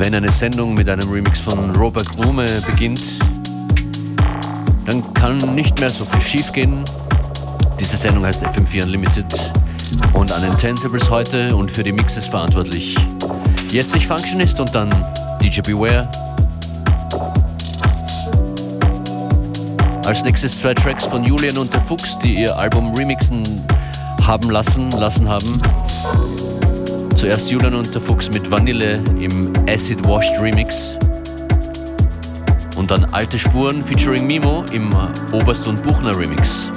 Wenn eine Sendung mit einem Remix von Robert Grume beginnt, dann kann nicht mehr so viel schief gehen. Diese Sendung heißt FM4 Unlimited und an den Turntables heute und für die Mixes verantwortlich. Jetzt ich Functionist und dann DJ Beware. Als nächstes 2 Tracks von Julian und der Fuchs, die ihr Album remixen haben lassen haben. Zuerst Julian und der Fuchs mit Vanille im Acid Washed Remix. Und dann Alte Spuren featuring Mimo im Oberst- und Buchner-Remix.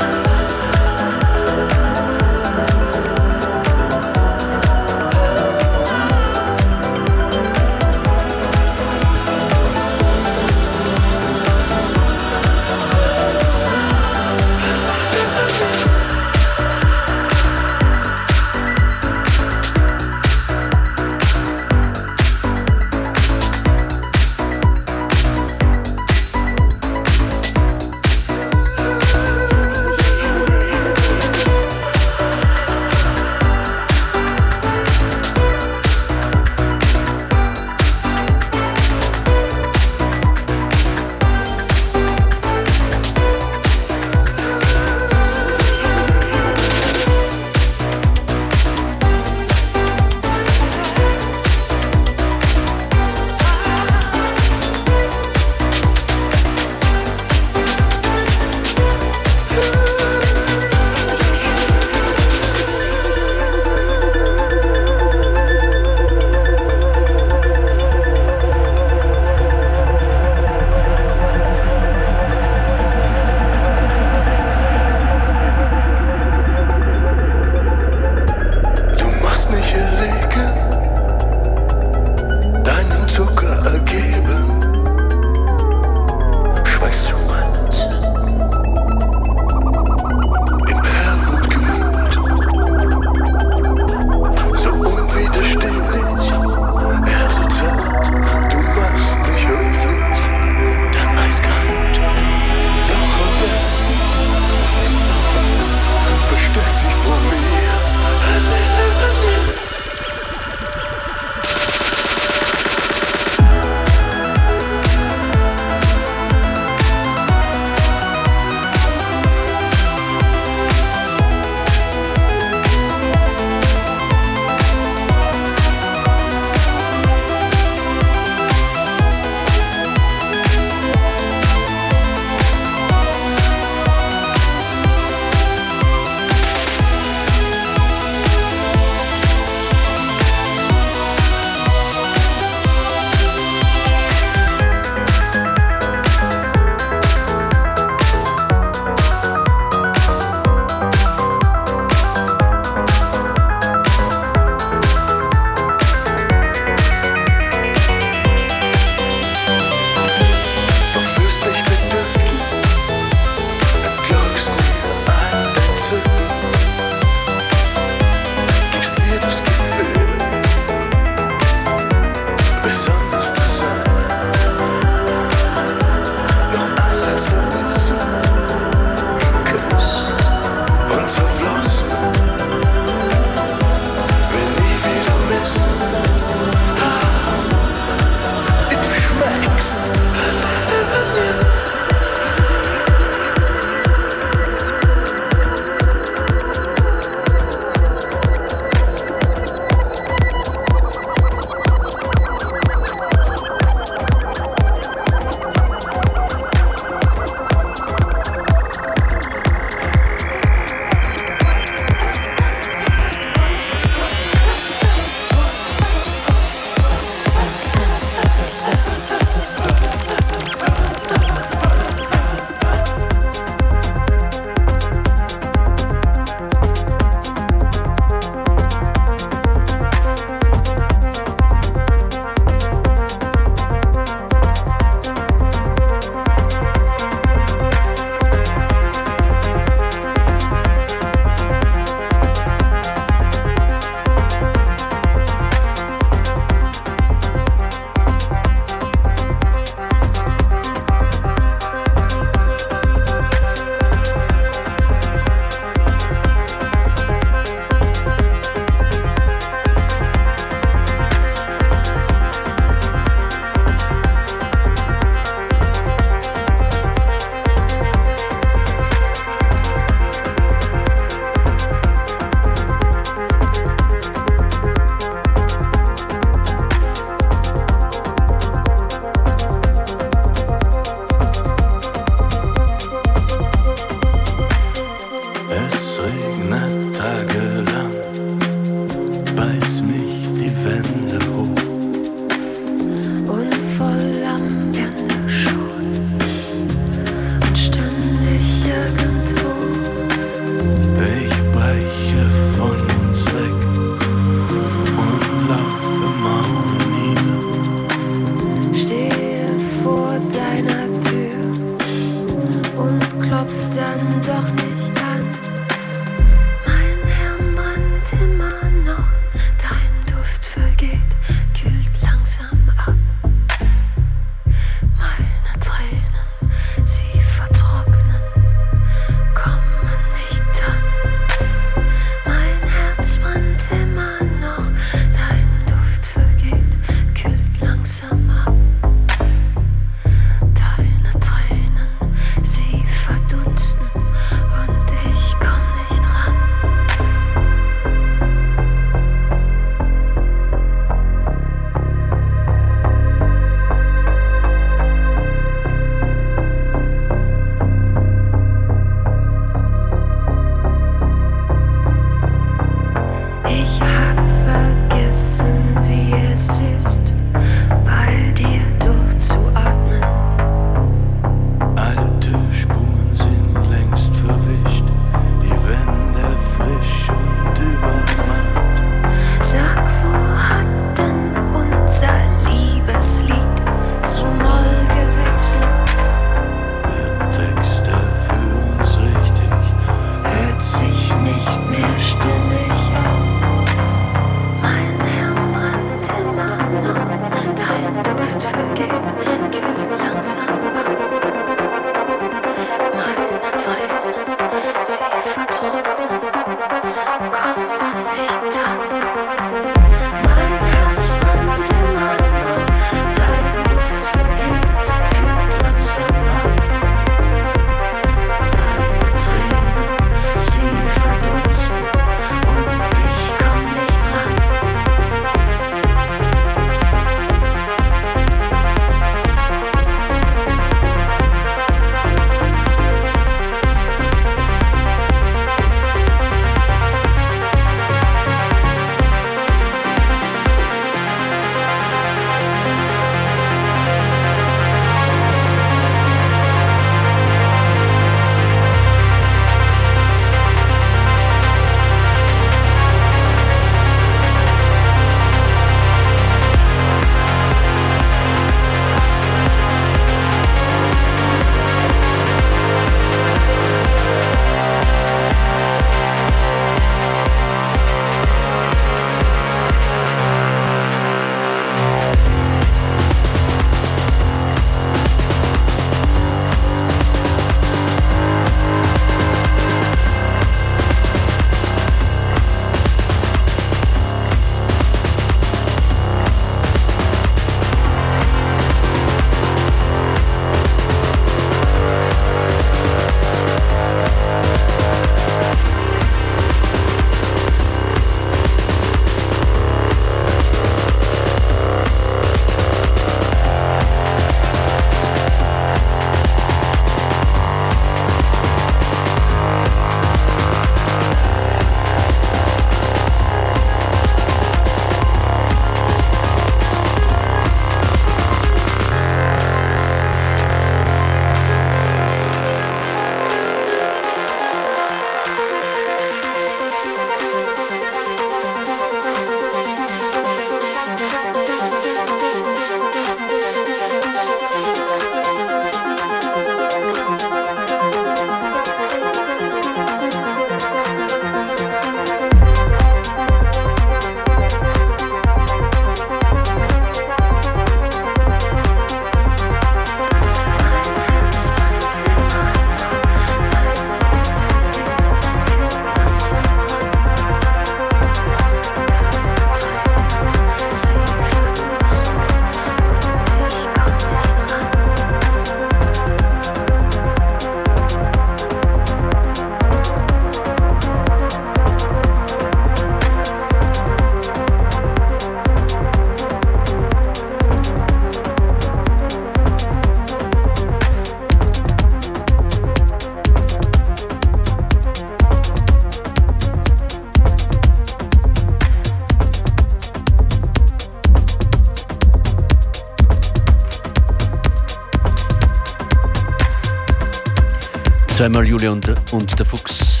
Zweimal Julian und der Fuchs.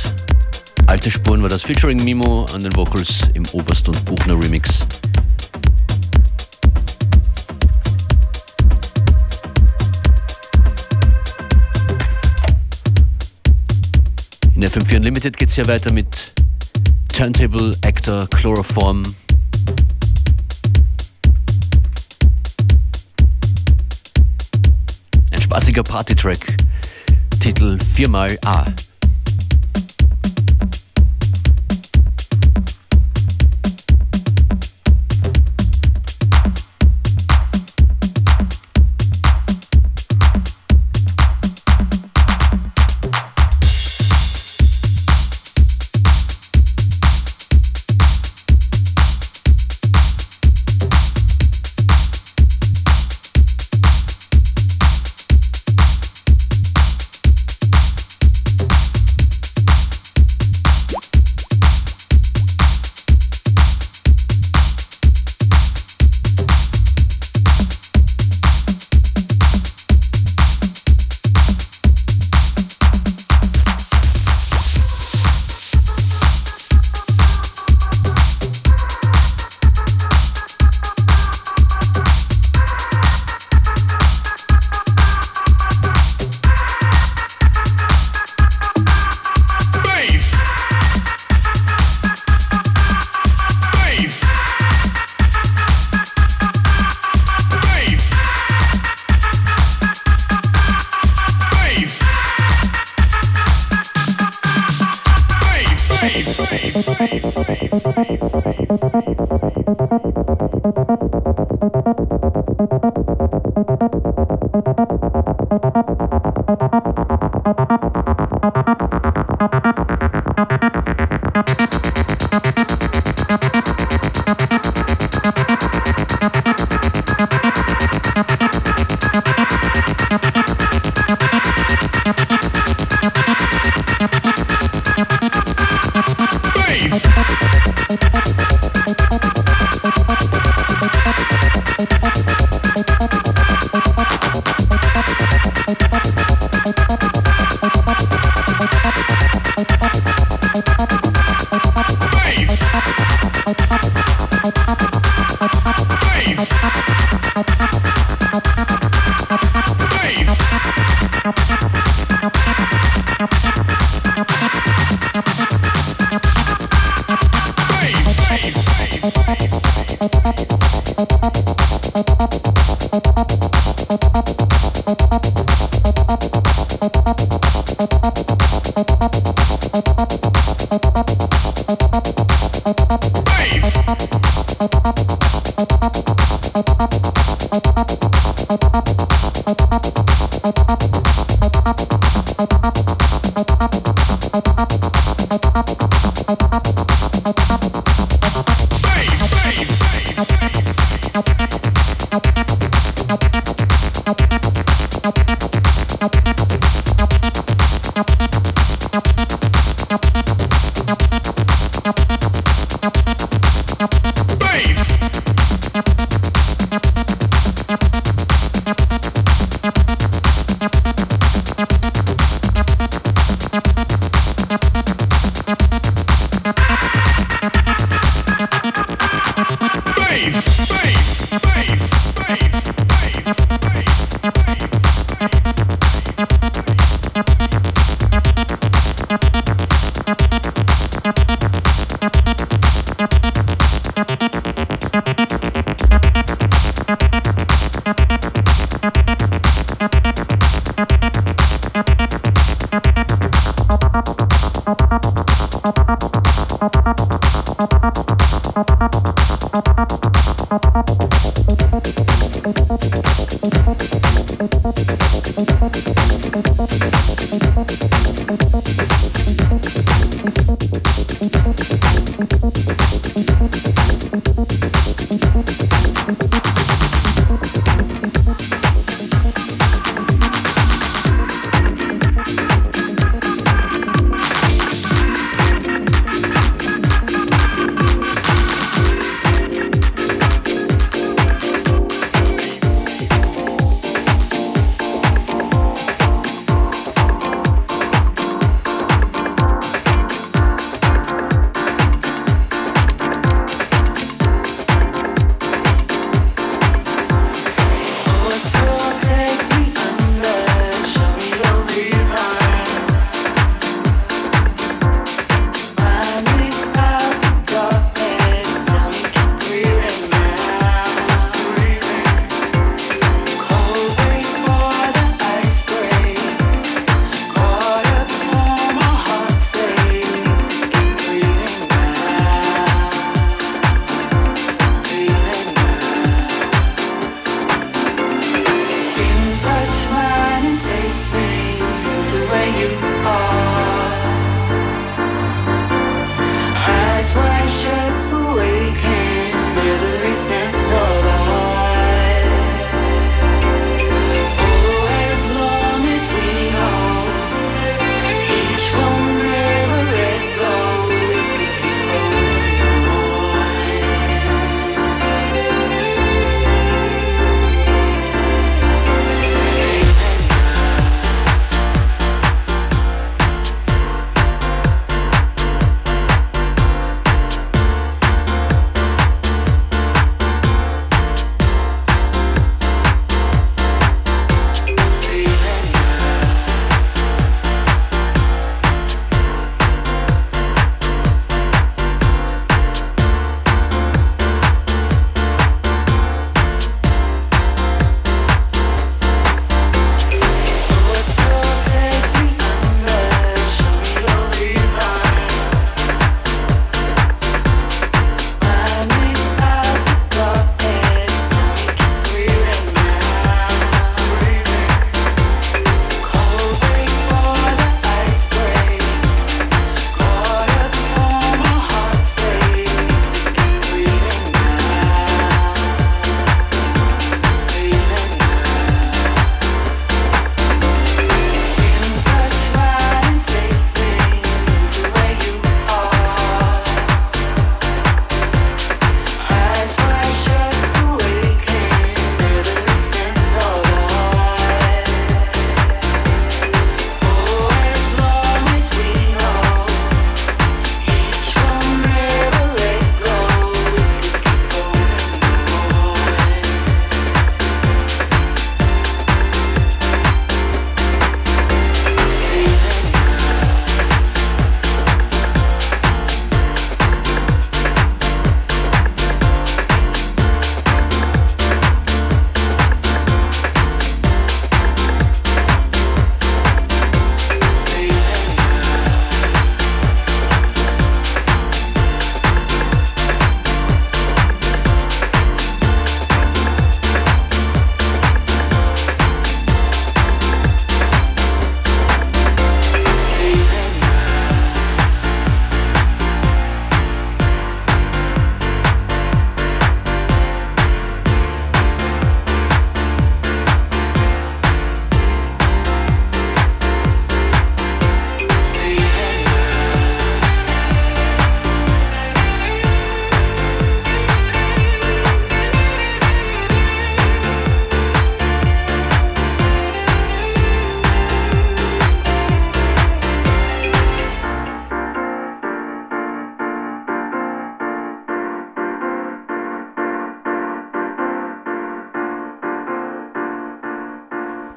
Alte Spuren war das Featuring Mimo an den Vocals im Oberst- und Buchner-Remix. In FM4 Unlimited geht es ja weiter mit Turntable, Actor, Chloroform. Ein spaßiger Party-Track. Titel 4xA.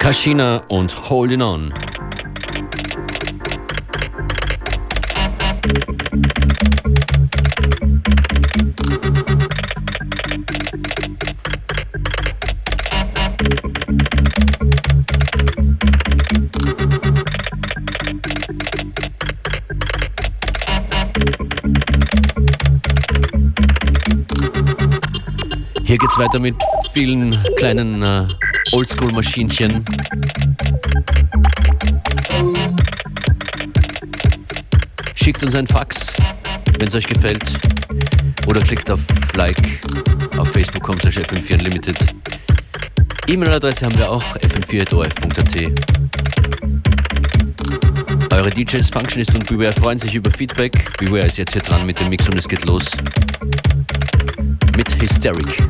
Kashina und Holding On. Hier geht's weiter mit vielen kleinen Oldschool-Maschinchen. Schickt uns ein Fax, wenn es euch gefällt. Oder klickt auf Like auf facebook.com/FM4Unlimited. E-Mail-Adresse haben wir auch, fm4.orf.at. Eure DJs, Functionist und Beware freuen sich über Feedback. Beware ist jetzt hier dran mit dem Mix und es geht los. Mit Hysteric.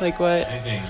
Like what? Anything.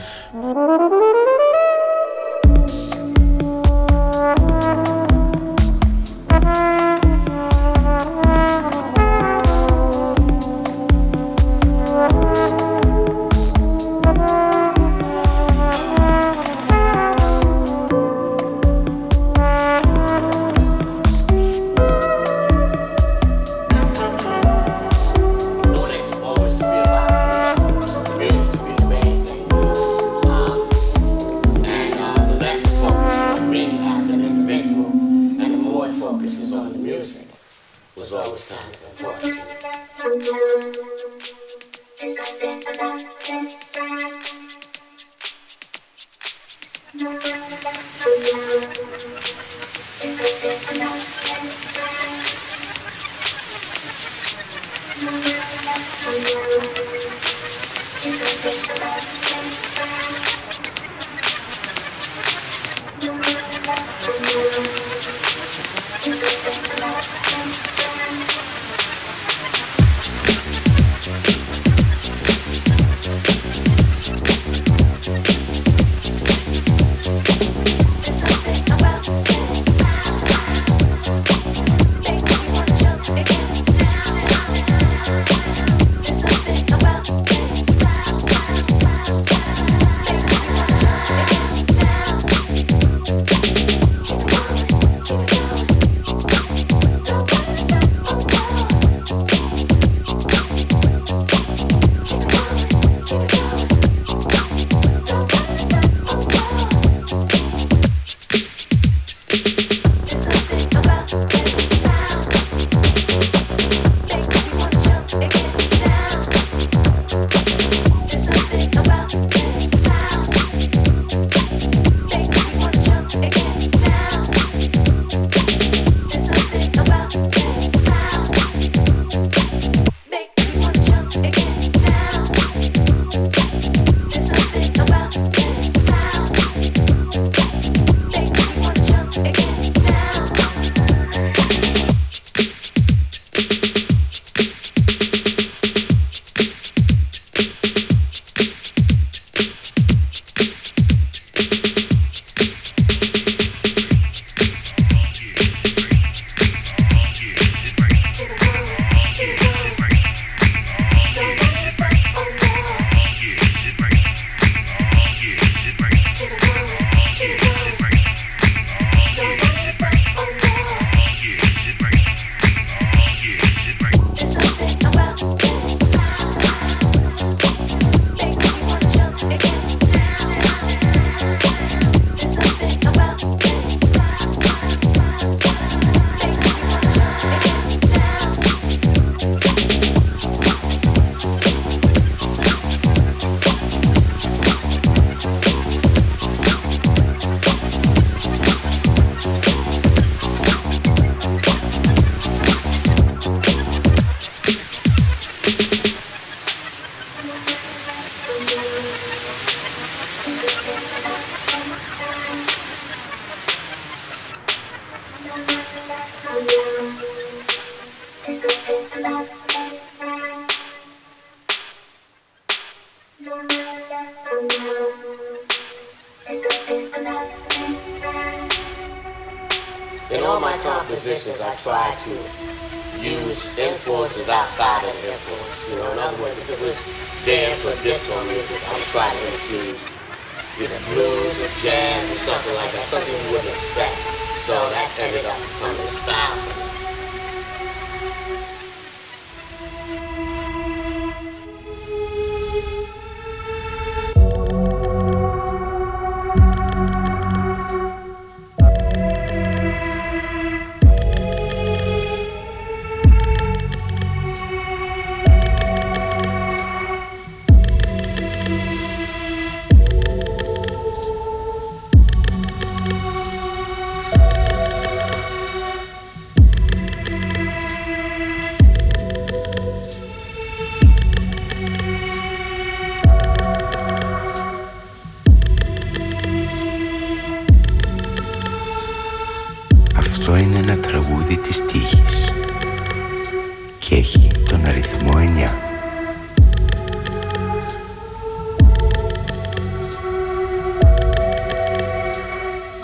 Έχει τον αριθμό 9.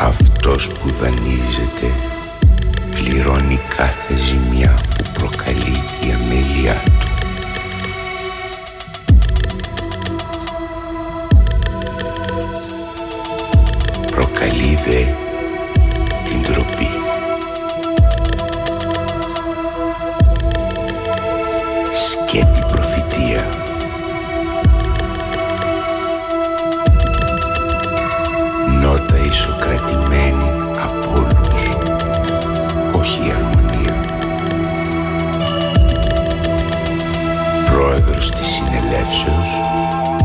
αυτός που δανείζεται πληρώνει κάθε ζημιά που προκαλεί η αμέλειά του. Προκαλεί δε την ντροπή. Σκέτη προφητεία. Νότα ισοκρατημένη από όλους, όχι η αρμονία. Πρόεδρος της συνελεύσεως,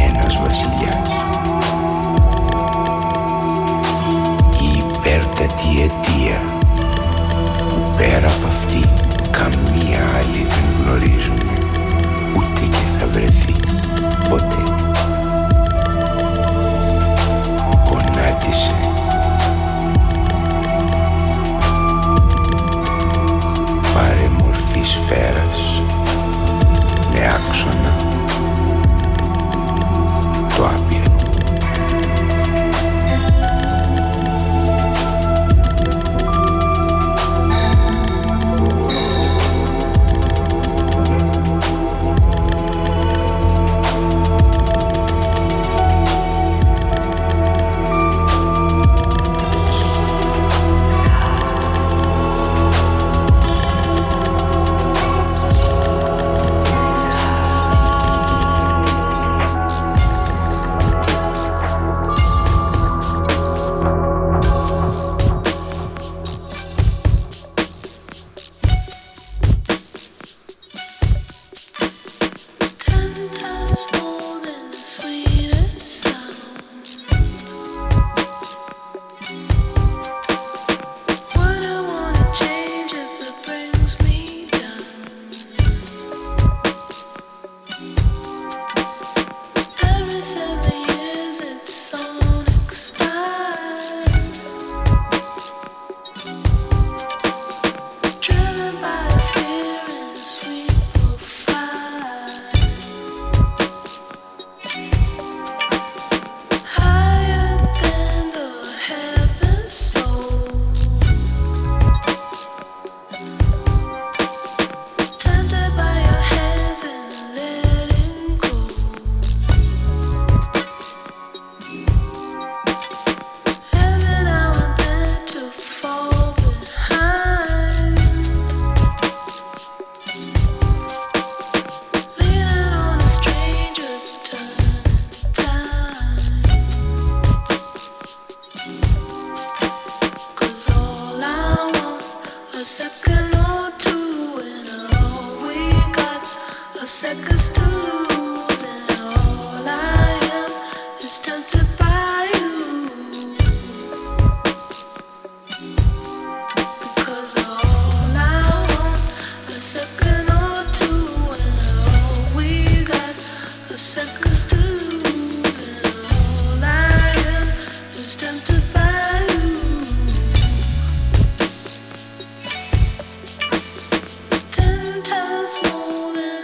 ένας βασιλιάς. Η αιτία που πέρα από αυτή καμία άλλη δεν γνωρίζουμε, ούτε και θα βρεθεί ποτέ. Γονάτισε πάρε μορφή σφαίρας με άξονα το άπειρο. More than the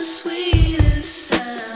sweetest sound.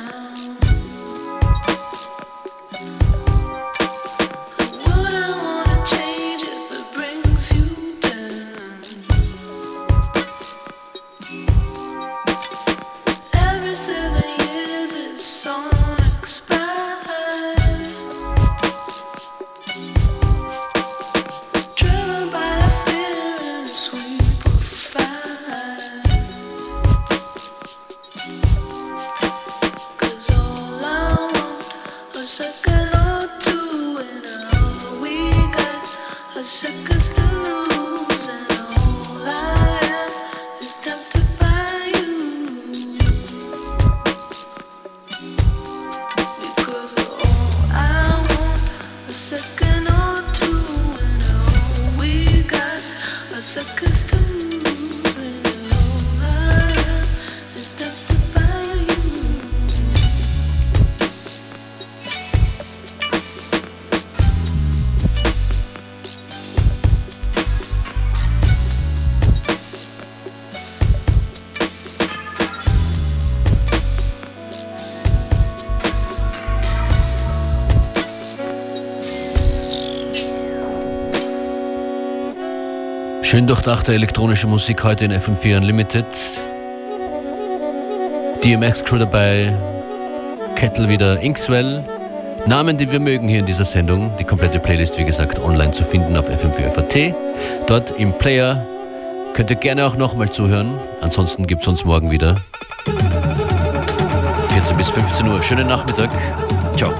Schön durchdachte elektronische Musik heute in FM4 Unlimited. DMX Crew dabei, Kettle wieder, Inkswell. Namen, die wir mögen hier in dieser Sendung. Die komplette Playlist, wie gesagt, online zu finden auf FM4FAT. Dort im Player könnt ihr gerne auch nochmal zuhören. Ansonsten gibt es uns morgen wieder. 14 bis 15 Uhr. Schönen Nachmittag. Ciao.